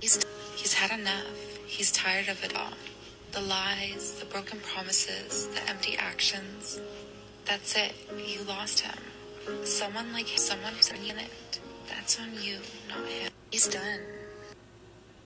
He's had enough. He's tired of it all. The lies, the broken promises, the empty actions. That's it. You lost him. Someone like him. Someone who's in it. That's on you, not him. He's done.